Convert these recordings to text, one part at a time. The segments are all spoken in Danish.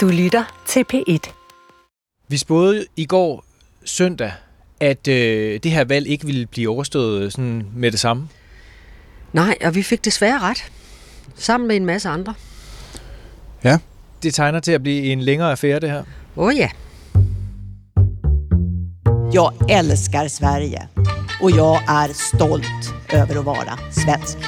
Du lytter til P1. Vi spåede i går søndag, at det her valg ikke ville blive overstået sådan med det samme. Nej, og vi fik desværre ret. Sammen med en masse andre. Ja. Det tegner til at blive en længere affære, det her. Åh ja. Jag älskar Sverige och jag är stolt över att vara svensk.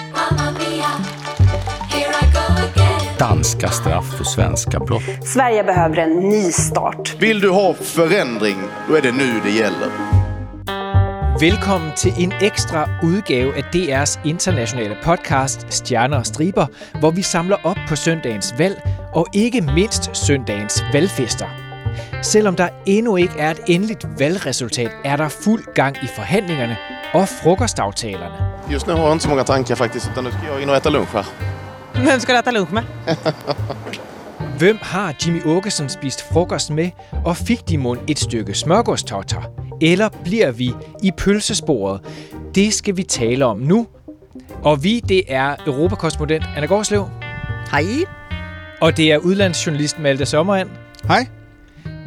Danska straff för svenska brott. Sverige behöver en ny start. Vill du ha förändring, då är det nu det gäller. Velkommen til en ekstra udgave af DRs internationale podcast Stjærner og Striber, hvor vi samler op på søndagens valg og ikke mindst søndagens valgfester. Selvom der endnu ikke er et endeligt valgresultat, er der fuld gang i forhandlingerne og frokostaftalerne. Just nu har jeg ikke så mange tanker faktisk, utan nu skal jeg ind og æta lunch her. Hvem skal du æta lunch med? Hvem har Jimmie Åkesson spist frokost med, og fik de mund et stykke smørgåstårter? Eller bliver vi i pølsesporet? Det skal vi tale om nu. Og vi, det er Europakorrespondent Anna Gårdsløv. Hej. Og det er udlandsjournalist Malte Sommerand. Hej.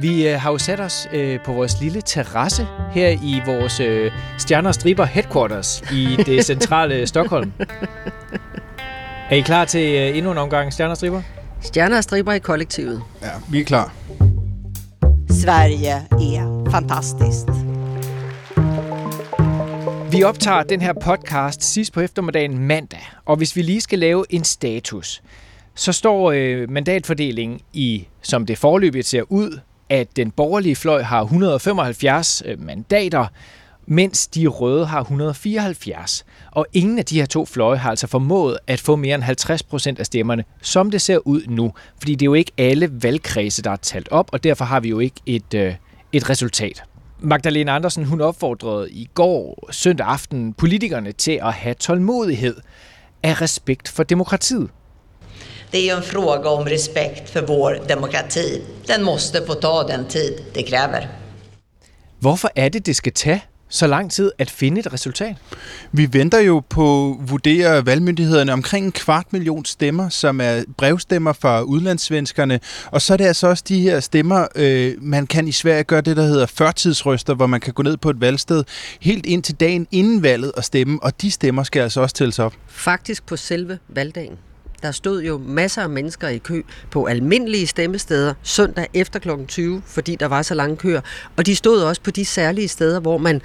Vi har jo sat os på vores lille terrasse her i vores Stjerner og Striber headquarters i det centrale Stockholm. Er I klar til endnu en omgang Stjerner og Striber? Stjerner og Striber i kollektivet. Ja, vi er klar. Sverige er fantastisk. Vi optager den her podcast sidst på eftermiddagen mandag, og hvis vi lige skal lave en status, så står mandatfordelingen i, som det foreløbigt ser ud, at den borgerlige fløj har 175 mandater, mens de røde har 174. Og ingen af de her to fløje har altså formået at få mere end 50% af stemmerne, som det ser ud nu. Fordi det er jo ikke alle valgkredse, der er talt op, og derfor har vi jo ikke et resultat. Magdalena Andersson, hun opfordrede i går søndag aften politikerne til at have tålmodighed af respekt for demokratiet. Det är ju en fråga om respekt för vår demokrati. Den måste få ta den tid, det kräver. Hvorfor er det skal tage så lang tid at finde et resultat? Vi venter jo på at vurdere valgmyndighederne omkring 250.000 stemmer, som er brevstemmer fra udlandssvenskerne. Og så er det altså også de her stemmer, man kan i Sverige gøre det, der hedder førtidsrøster, hvor man kan gå ned på et valgsted helt ind til dagen inden valget og stemme. Og de stemmer skal altså også tælles op. Faktisk på selve valgdagen. Der stod jo masser af mennesker i kø på almindelige stemmesteder søndag efter kl. 20, fordi der var så lange køer. Og de stod også på de særlige steder, hvor man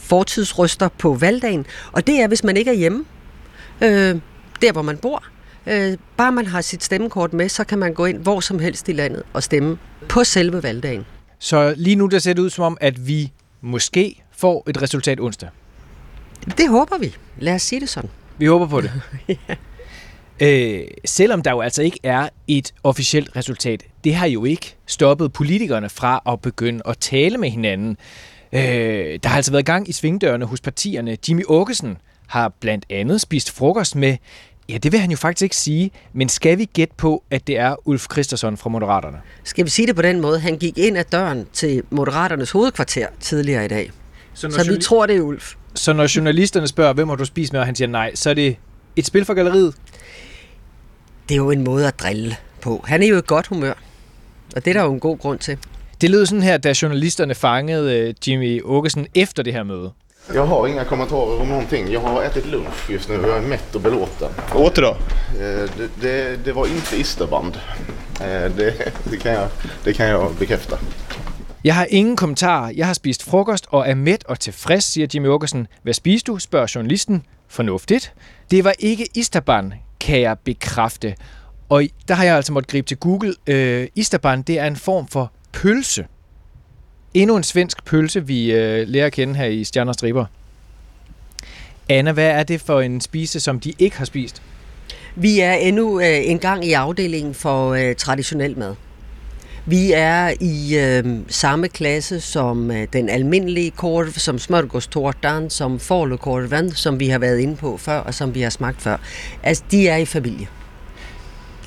fortidsryster på valgdagen. Og det er, hvis man ikke er hjemme, der hvor man bor. Bare man har sit stemmekort med, så kan man gå ind hvor som helst i landet og stemme på selve valgdagen. Så lige nu der ser det ud som om, at vi måske får et resultat onsdag. Det håber vi. Lad os sige det sådan. Vi håber på det. Ja. Selvom der jo altså ikke er et officielt resultat, det har jo ikke stoppet politikerne fra at begynde at tale med hinanden. Der har altså været gang i svingdørene hos partierne. Jimmie Åkesson har blandt andet spist frokost med, ja det vil han jo faktisk ikke sige, men skal vi gætte på, at det er Ulf Kristersson fra Moderaterne? Skal vi sige det på den måde? Han gik ind ad døren til Moderaternes hovedkvarter tidligere i dag. Så vi tror det er Ulf. Så når journalisterne spørger, hvem har du spist med, og han siger nej, så er det et spil for galleriet? Det er jo en måde at drille på. Han er jo i godt humør, og det er der jo en god grund til. Det lød sådan her, da journalisterne fangede Jimmie Åkesson efter det her møde. Jeg har inga kommentarer om någonting. Jeg har ätit lunch just nu, og jeg er mätt og belåten. Åt då? Det var inte isterband. Det kan jeg bekræfte. Jeg har ingen kommentarer. Jeg har spist frokost og er mæt og tilfreds, siger Jimmie Åkesson. Hvad spiser du, spørger journalisten. Fornuftigt. Det var ikke isterband, kan jeg bekræfte. Og der har jeg altså måttet gribe til Google. Isterband, det er en form for pølse. Endnu en svensk pølse, vi lærer at kende her i Stjerner og Striber. Anna, hvad er det for en spise, som de ikke har spist? Vi er endnu en gang i afdelingen for traditionel mad. Vi er i samme klasse som den almindelige korv, som smørgåstårtan, som fårløkorven, som vi har været inde på før, og som vi har smagt før. Altså, de er i familie.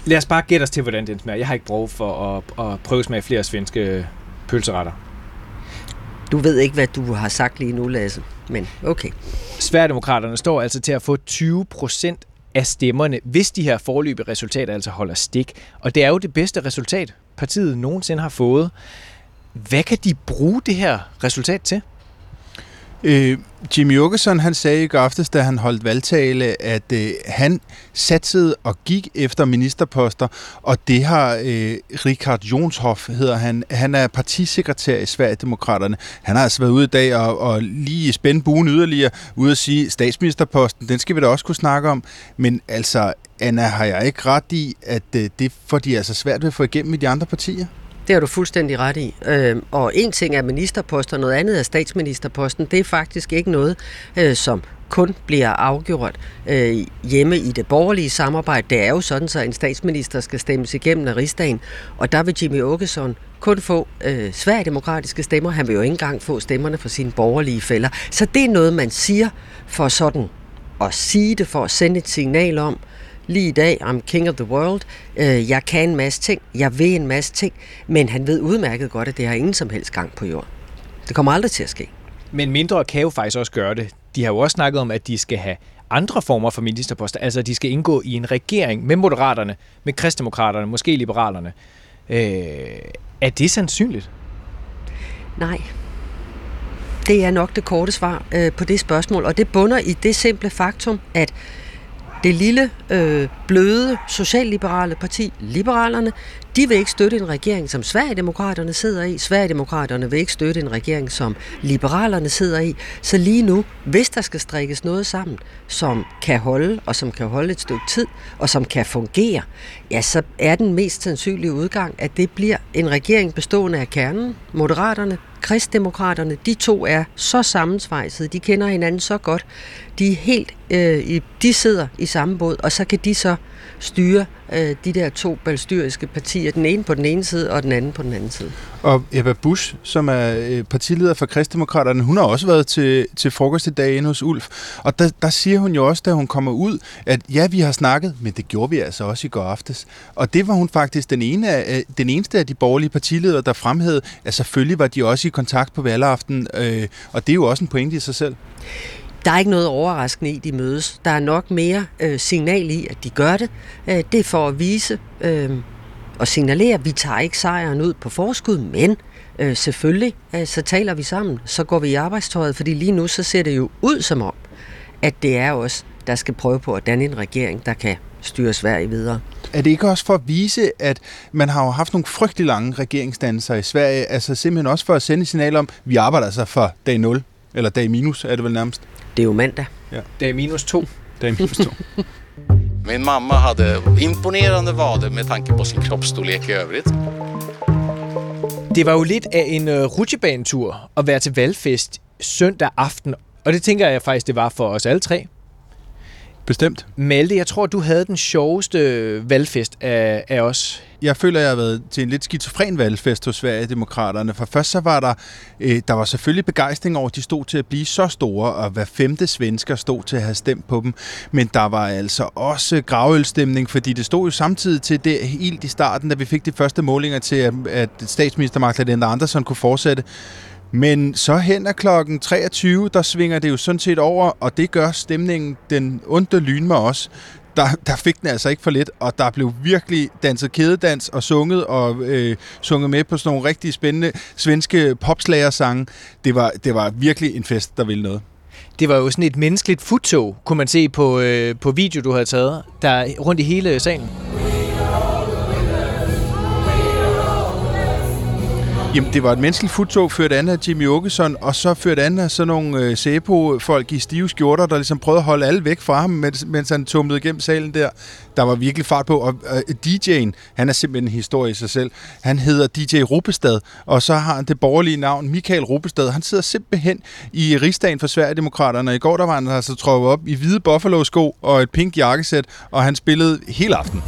Lad os bare gætte os til, hvordan den smager. Jeg har ikke brug for at prøve smage flere svenske pølseretter. Du ved ikke, hvad du har sagt lige nu, Lasse, men okay. Sverigedemokraterne står altså til at få 20% af stemmerne, hvis de her foreløbige resultater altså holder stik. Og det er jo det bedste resultat. partiet nogensinde har fået. Hvad kan de bruge det her resultat til? Jimmie Åkesson, han sagde i går aftes, da han holdt valgtale, at han satsede og gik efter ministerposter, og det har Richard Jonshoff, hedder han. Han er partisekretær i Sverigedemokraterna. Han har altså været ude i dag og lige spænde buen yderligere, ude at sige, statsministerposten, den skal vi da også kunne snakke om. Men altså, Anna, har jeg ikke ret i, at det får de altså svært ved at få igennem i de andre partier? Det har du fuldstændig ret i. Og en ting er ministerposter, noget andet er statsministerposten. Det er faktisk ikke noget, som kun bliver afgjort hjemme i det borgerlige samarbejde. Det er jo sådan, så en statsminister skal stemmes igennem af rigsdagen. Og der vil Jimmie Åkesson kun få sverigedemokratiske stemmer. Han vil jo ikke engang få stemmerne fra sine borgerlige fæller. Så det er noget, man siger for sådan at sige det, for at sende et signal om, lige i dag, I'm king of the world, jeg kan en masse ting, jeg ved en masse ting, men han ved udmærket godt, at det har ingen som helst gang på jorden. Det kommer aldrig til at ske. Men mindre kan jo faktisk også gøre det. De har jo også snakket om, at de skal have andre former for ministerposter, altså de skal indgå i en regering med Moderaterne, med Kristdemokraterne, måske Liberalerne. Er det sandsynligt? Nej. Det er nok det korte svar på det spørgsmål, og det bunder i det simple faktum, at det lille, bløde, socialliberale parti, Liberalerne, de vil ikke støtte en regering, som Sverigedemokraterne sidder i. Sverigedemokraterne vil ikke støtte en regering, som Liberalerne sidder i. Så lige nu, hvis der skal strikkes noget sammen, som kan holde, og som kan holde et stykke tid, og som kan fungere, ja, så er den mest sandsynlige udgang, at det bliver en regering bestående af kernen, Moderaterne, Kristdemokraterne. De to er så sammensvejsede, de kender hinanden så godt, de er helt, de sidder i samme båd, og så kan de så styre de der to balstyriske partier, den ene på den ene side, og den anden på den anden side. Og Ebba Bush, som er partileder for Kristdemokraterne, hun har også været til frokost i dag inde hos Ulf, og der siger hun jo også, da hun kommer ud, at ja, vi har snakket, men det gjorde vi altså også i går aftes. Og det var hun faktisk den eneste af de borgerlige partiledere, der fremhævede, at selvfølgelig var de også i kontakt på valgaften, og det er jo også en pointe i sig selv. Der er ikke noget overraskende i, de mødes. Der er nok mere signal i, at de gør det. Det er for at vise og signalere, at vi tager ikke sejren ud på forskud, men selvfølgelig, så taler vi sammen, så går vi i arbejdstøjet, fordi lige nu så ser det jo ud som om, at det er os, der skal prøve på at danne en regering, der kan styre Sverige videre. Er det ikke også for at vise, at man har jo haft nogle frygtelig lange regeringsdannelser i Sverige, altså simpelthen også for at sende et signal om, vi arbejder altså for dag 0, eller dag minus er det vel nærmest? Det er jo mandag. Ja. Dag minus 2. Dag minus 2. Min mamma havde imponerende vader med tanke på sin kropsstorlek i øvrigt. Det var jo lidt af en rutsjebanetur at være til valgfest søndag aften, og det tænker jeg faktisk, det var for os alle tre. Bestemt. Malte, jeg tror, du havde den sjoveste valgfest af os. Jeg føler, jeg har været til en lidt skizofren valgfest hos Sverigedemokraterne. For først så var der var selvfølgelig begejstring over, at de stod til at blive så store, og hver femte svensker stod til at have stemt på dem. Men der var altså også gravølstemning, fordi det stod jo samtidig til det helt i starten, da vi fik de første målinger til, at statsminister Magdalena Andersson kunne fortsætte. Men så hen ad klokken 23, der svinger det jo sådan set over, og det gør stemningen den onde lyn med os. Der fik den altså ikke for lidt, og der blev virkelig danset kædedans og sunget med på sådan nogle rigtig spændende svenske popslagersange. Det var virkelig en fest, der ville noget. Det var jo sådan et menneskeligt futtog, kunne man se på video, du havde taget, der rundt i hele salen. Jamen, det var et menneskeligt futtog, ført an af Jimmie Åkesson, og så ført an af sådan nogle Säpo-folk i stive skjorter, der ligesom prøvede at holde alle væk fra ham, mens han tumlede gennem salen der. Der var virkelig fart på, og DJ'en, han er simpelthen en historie i sig selv. Han hedder DJ Rubbestad, og så har han det borgerlige navn Michael Rubbestad. Han sidder simpelthen i rigsdagen for Sverigedemokraterne. I går der var han altså troppet op i hvide buffalo-sko og et pink jakkesæt, og han spillede hele aften.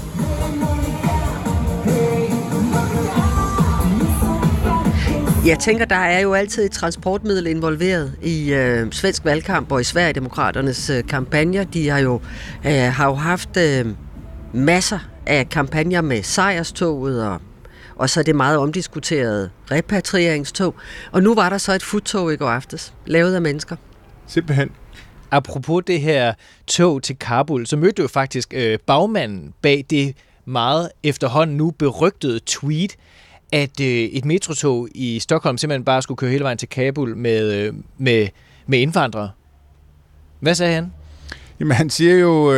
Jeg tænker, der er jo altid et transportmiddel involveret i svensk valgkamp og i Sverigedemokraternes kampagner. De har jo haft masser af kampagner med sejrstoget og så det meget omdiskuterede repatrieringstog. Og nu var der så et futtog i går aftes, lavet af mennesker. Simpelthen. Apropos det her tog til Kabul, så mødte du faktisk bagmanden bag det meget efterhånden nu berygtede tweet, at et metrotog i Stockholm simpelthen bare skulle køre hele vejen til Kabul med indvandrere. Hvad sagde han? Jamen han siger jo,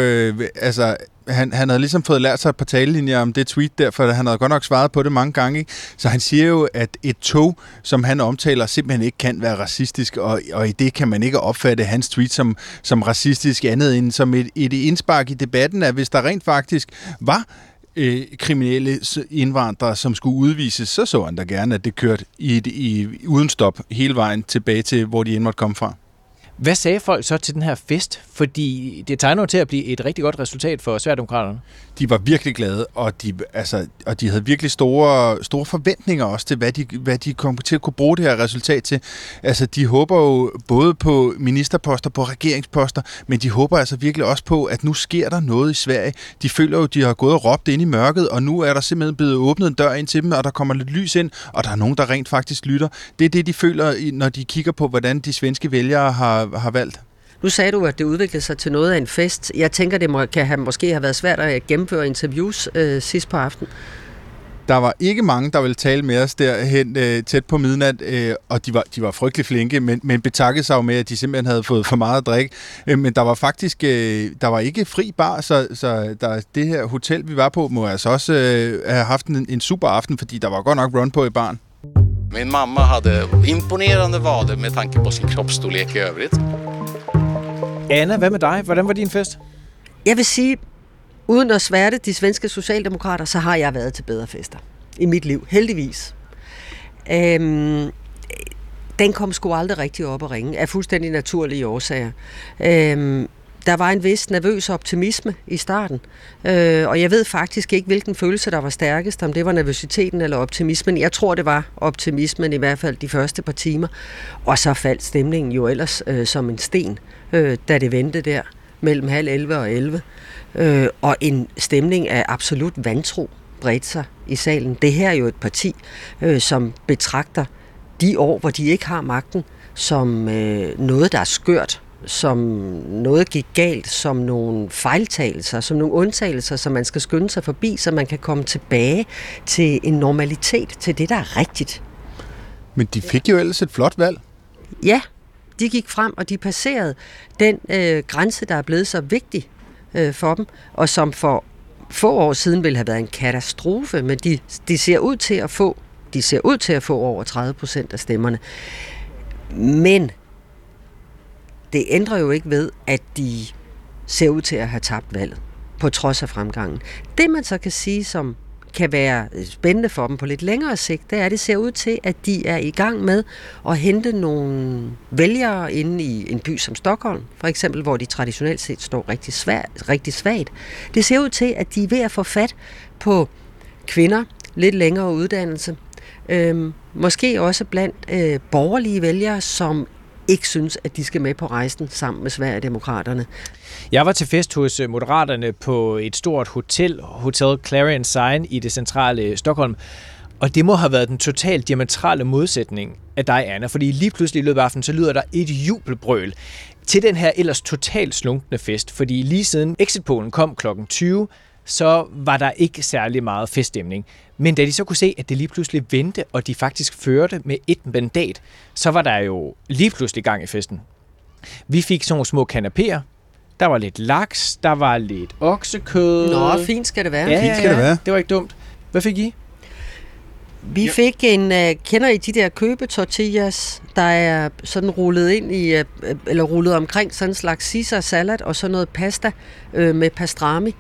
han havde ligesom fået lært sig et par talelinjer om det tweet der, for han havde godt nok svaret på det mange gange, ikke? Så han siger jo, at et tog, som han omtaler, simpelthen ikke kan være racistisk, og i det kan man ikke opfatte hans tweet som racistisk andet end som et indspark i debatten, at hvis der rent faktisk var kriminelle indvandrere, som skulle udvises, så han da gerne, at det kørte uden stop hele vejen tilbage til, hvor de end måtte komme fra. Hvad sagde folk så til den her fest? Fordi det tegner til at blive et rigtig godt resultat for Sverigedemokraterne. De var virkelig glade, og de havde virkelig store forventninger også til, hvad de kom til at kunne bruge det her resultat til. Altså, de håber jo både på ministerposter, på regeringsposter, men de håber altså virkelig også på, at nu sker der noget i Sverige. De føler jo, de har gået og råbt ind i mørket, og nu er der simpelthen blevet åbnet en dør ind til dem, og der kommer lidt lys ind, og der er nogen, der rent faktisk lytter. Det er det, de føler, når de kigger på, hvordan de svenske vælgere har valgt. Nu sagde du, at det udviklede sig til noget af en fest. Jeg tænker, det kan måske have været svært at gennemføre interviews sidst på aftenen. Der var ikke mange, der ville tale med os derhen tæt på midnat, og de var frygtelig flinke, men betakkede sig jo med, at de simpelthen havde fået for meget at drikke. Men der var faktisk ikke fri bar, så der, det her hotel, vi var på, må altså også have haft en super aften, fordi der var godt nok run på i baren. Min mamma havde imponerende vader med tanke på sin kropsstorlek i øvrigt. Anna, hvad med dig? Hvordan var din fest? Jeg vil sige, uden at sværte de svenske socialdemokrater, så har jeg været til bedre fester i mit liv, heldigvis. Den kom sgu aldrig rigtig op at ringe, af fuldstændig naturlige årsager. Der var en vis nervøs optimisme i starten, og jeg ved faktisk ikke, hvilken følelse der var stærkest, om det var nervøsiteten eller optimismen. Jeg tror, det var optimismen, i hvert fald de første par timer, og så faldt stemningen jo ellers som en sten, da det vendte der mellem 10:30 og 11, og en stemning af absolut vantro bredte sig i salen. Det her er jo et parti, som betragter de år, hvor de ikke har magten, som noget, der er skørt, som noget gik galt, som nogle fejltagelser, som nogle undtagelser, som man skal skynde sig forbi, så man kan komme tilbage til en normalitet, til det, der er rigtigt. Men de fik jo ellers et flot valg. Ja, de gik frem, og de passerede den grænse, der er blevet så vigtig for dem, og som for få år siden ville have været en katastrofe, men de ser ud til at få, over 30% af stemmerne. Men det ændrer jo ikke ved, at de ser ud til at have tabt valget, på trods af fremgangen. Det, man så kan sige, som kan være spændende for dem på lidt længere sigt, det er, at det ser ud til, at de er i gang med at hente nogle vælgere inde i en by som Stockholm, for eksempel, hvor de traditionelt set står rigtig svagt. Det ser ud til, at de er ved at få fat på kvinder, lidt længere uddannelse, måske også blandt borgerlige vælgere, som ikke synes, at de skal med på rejsen sammen med Sverigedemokraterne. Jeg var til fest hos Moderaterne på et stort hotel, Hotel Clarion Sign i det centrale Stockholm, og det må have været den totalt diametrale modsætning af dig, Anna, fordi lige pludselig i løbet af aftenen, så lyder der et jubelbrøl til den her ellers totalt slunkne fest, fordi lige siden exitpolen kom kl. 20, så var der ikke særlig meget feststemning. Men da de så kunne se, at det lige pludselig vendte, og de faktisk førte med et mandat, så var der jo lige pludselig gang i festen. Vi fik sådan nogle små kanapéer. Der var lidt laks, der var lidt oksekød. Nå, fint skal det være. Ja, fint skal det være. Det var ikke dumt. Hvad fik I? Vi fik en, kender I de der købetortillas, der er sådan rullet ind i, eller rullet omkring sådan en slags Caesar-salat og sådan noget pasta med pastrami.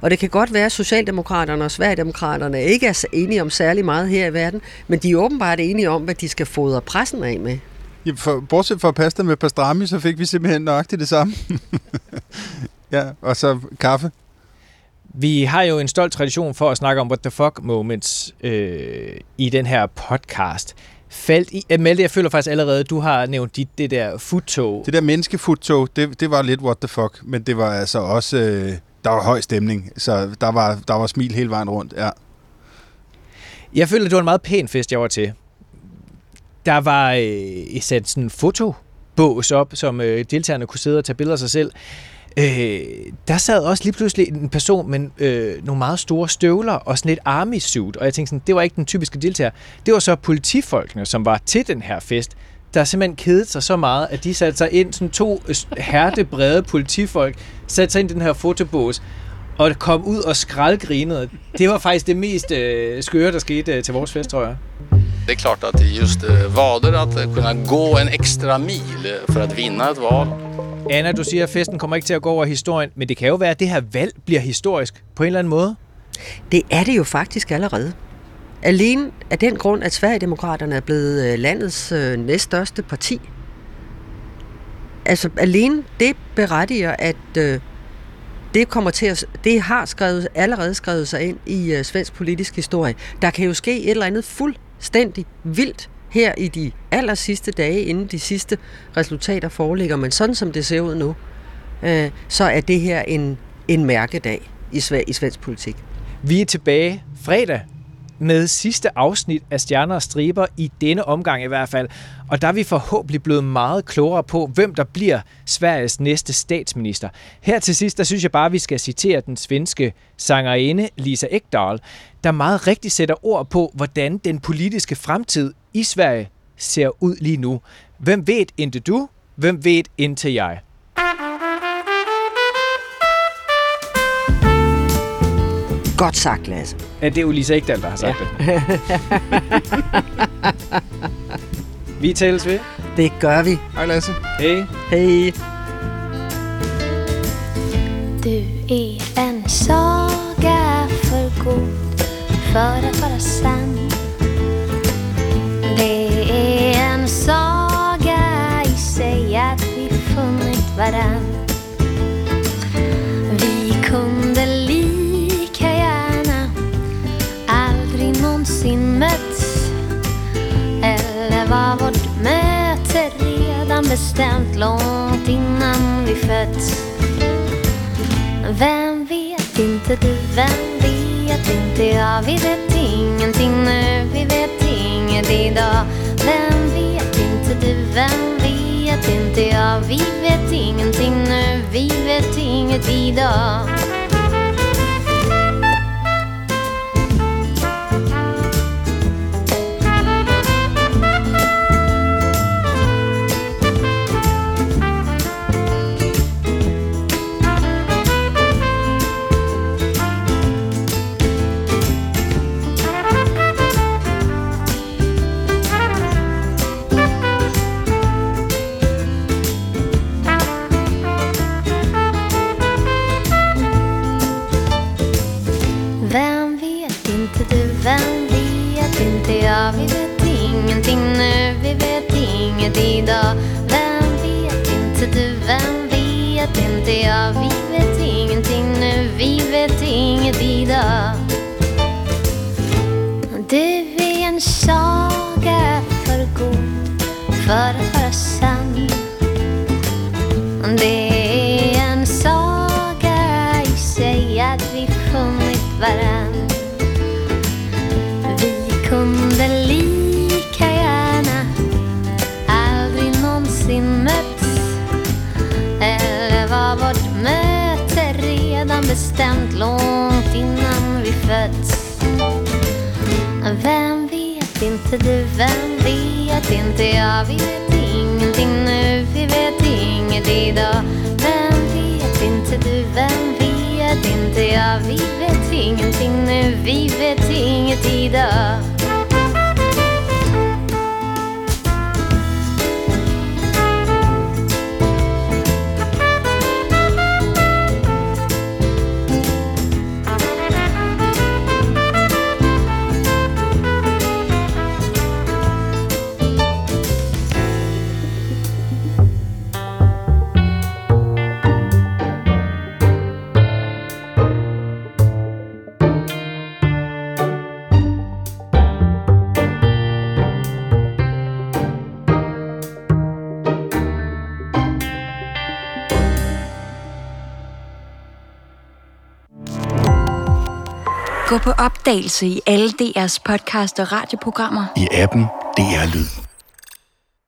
Og det kan godt være, at Socialdemokraterne og Sverigedemokraterne ikke er så enige om særlig meget her i verden, men de er åbenbart enige om, hvad de skal fodre pressen af med. Ja, bortset fra pasta med pastrami, så fik vi simpelthen nøjagtigt det samme. Ja, og så kaffe. Vi har jo en stolt tradition for at snakke om what the fuck moments i den her podcast. Malte, jeg føler faktisk allerede, du har nævnt det der futtog. Det der menneskefuttog, det var lidt what the fuck, men det var altså også... Der var høj stemning, så der var smil hele vejen rundt, ja. Jeg følte, det var en meget pæn fest, jeg var til. Der var sat sådan en fotobås op, som deltagerne kunne sidde og tage billeder af sig selv. Der sad også lige pludselig en person med nogle meget store støvler og sådan et army suit, og jeg tænkte sådan, det var ikke den typiske deltager. Det var så politifolkene, som var til den her fest, der simpelthen kedede sig så meget, at de satte sig ind, sådan to hertebrede politifolk, satte sig ind i den her fotobås, og kom ud og skraldgrinede. Det var faktisk det mest skøre, der skete til vores fest, tror jeg. Det er klart, at det just vader at kunne gå en ekstra mil for at vinde et valg. Anna, du siger, at festen kommer ikke til at gå over historien, men det kan jo være, at det her valg bliver historisk på en eller anden måde. Det er det jo faktisk allerede. Alene af den grund, at Sverigedemokraterne er blevet landets næststørste parti. Altså alene det berettiger, at det kommer til at, det har allerede skrevet sig ind i svensk politisk historie. Der kan jo ske et eller andet fuldstændig vildt her i de aller sidste dage, inden de sidste resultater foreligger, men sådan som det ser ud nu, så er det her en mærkedag i svensk politik. Vi er tilbage fredag med sidste afsnit af Stjerner og Striber, i denne omgang i hvert fald. Og der er vi forhåbentlig blevet meget klogere på, hvem der bliver Sveriges næste statsminister. Her til sidst, der synes jeg bare, vi skal citere den svenske sangerinde Lisa Ekdahl, der meget rigtigt sætter ord på, hvordan den politiske fremtid i Sverige ser ud lige nu. Hvem ved inte du? Hvem ved inte jeg? Godt sagt, Lasse. Ja, det er jo Lisa Ekdahl, der har sagt det. Vi tales ved. Det gør vi. Hej, Lasse. Hej. Hej. Du er en saga for god for at vara sann. Det er en saga i sig, at vi funnit varann. Vi kunde lika gärna aldrig någonsin möts. Eller var vårt möte redan bestämt långt innan vi fötts. Vem vet inte du, vem vet inte jag. Vi vet ingenting nu, vi vet inget idag. Vem vet inte du, vem vet inte jag. Vi vet ingenting nu, vi vet inget idag. Vi vet ingenting nu, vi vet inget idag. Vem vet inte du, vem vet inte jag. Vi vet ingenting nu, vi vet inget idag. Du är en saga för god för att vara sann. Det är en saga i sig att vi funnit varann. Kunde lika gärna aldrig någonsin möts. Eller var vårt möte redan bestämt långt innan vi fötts. Vem vet inte du, vem vet inte jag. Vi vet ingenting nu, vi vet inget idag. Vem vet inte du, vem vet inte jag. Vi vet ingenting nu, vi vet inget idag. Gå på opdagelse i alle DRs podcast og radioprogrammer i appen DR Lyd.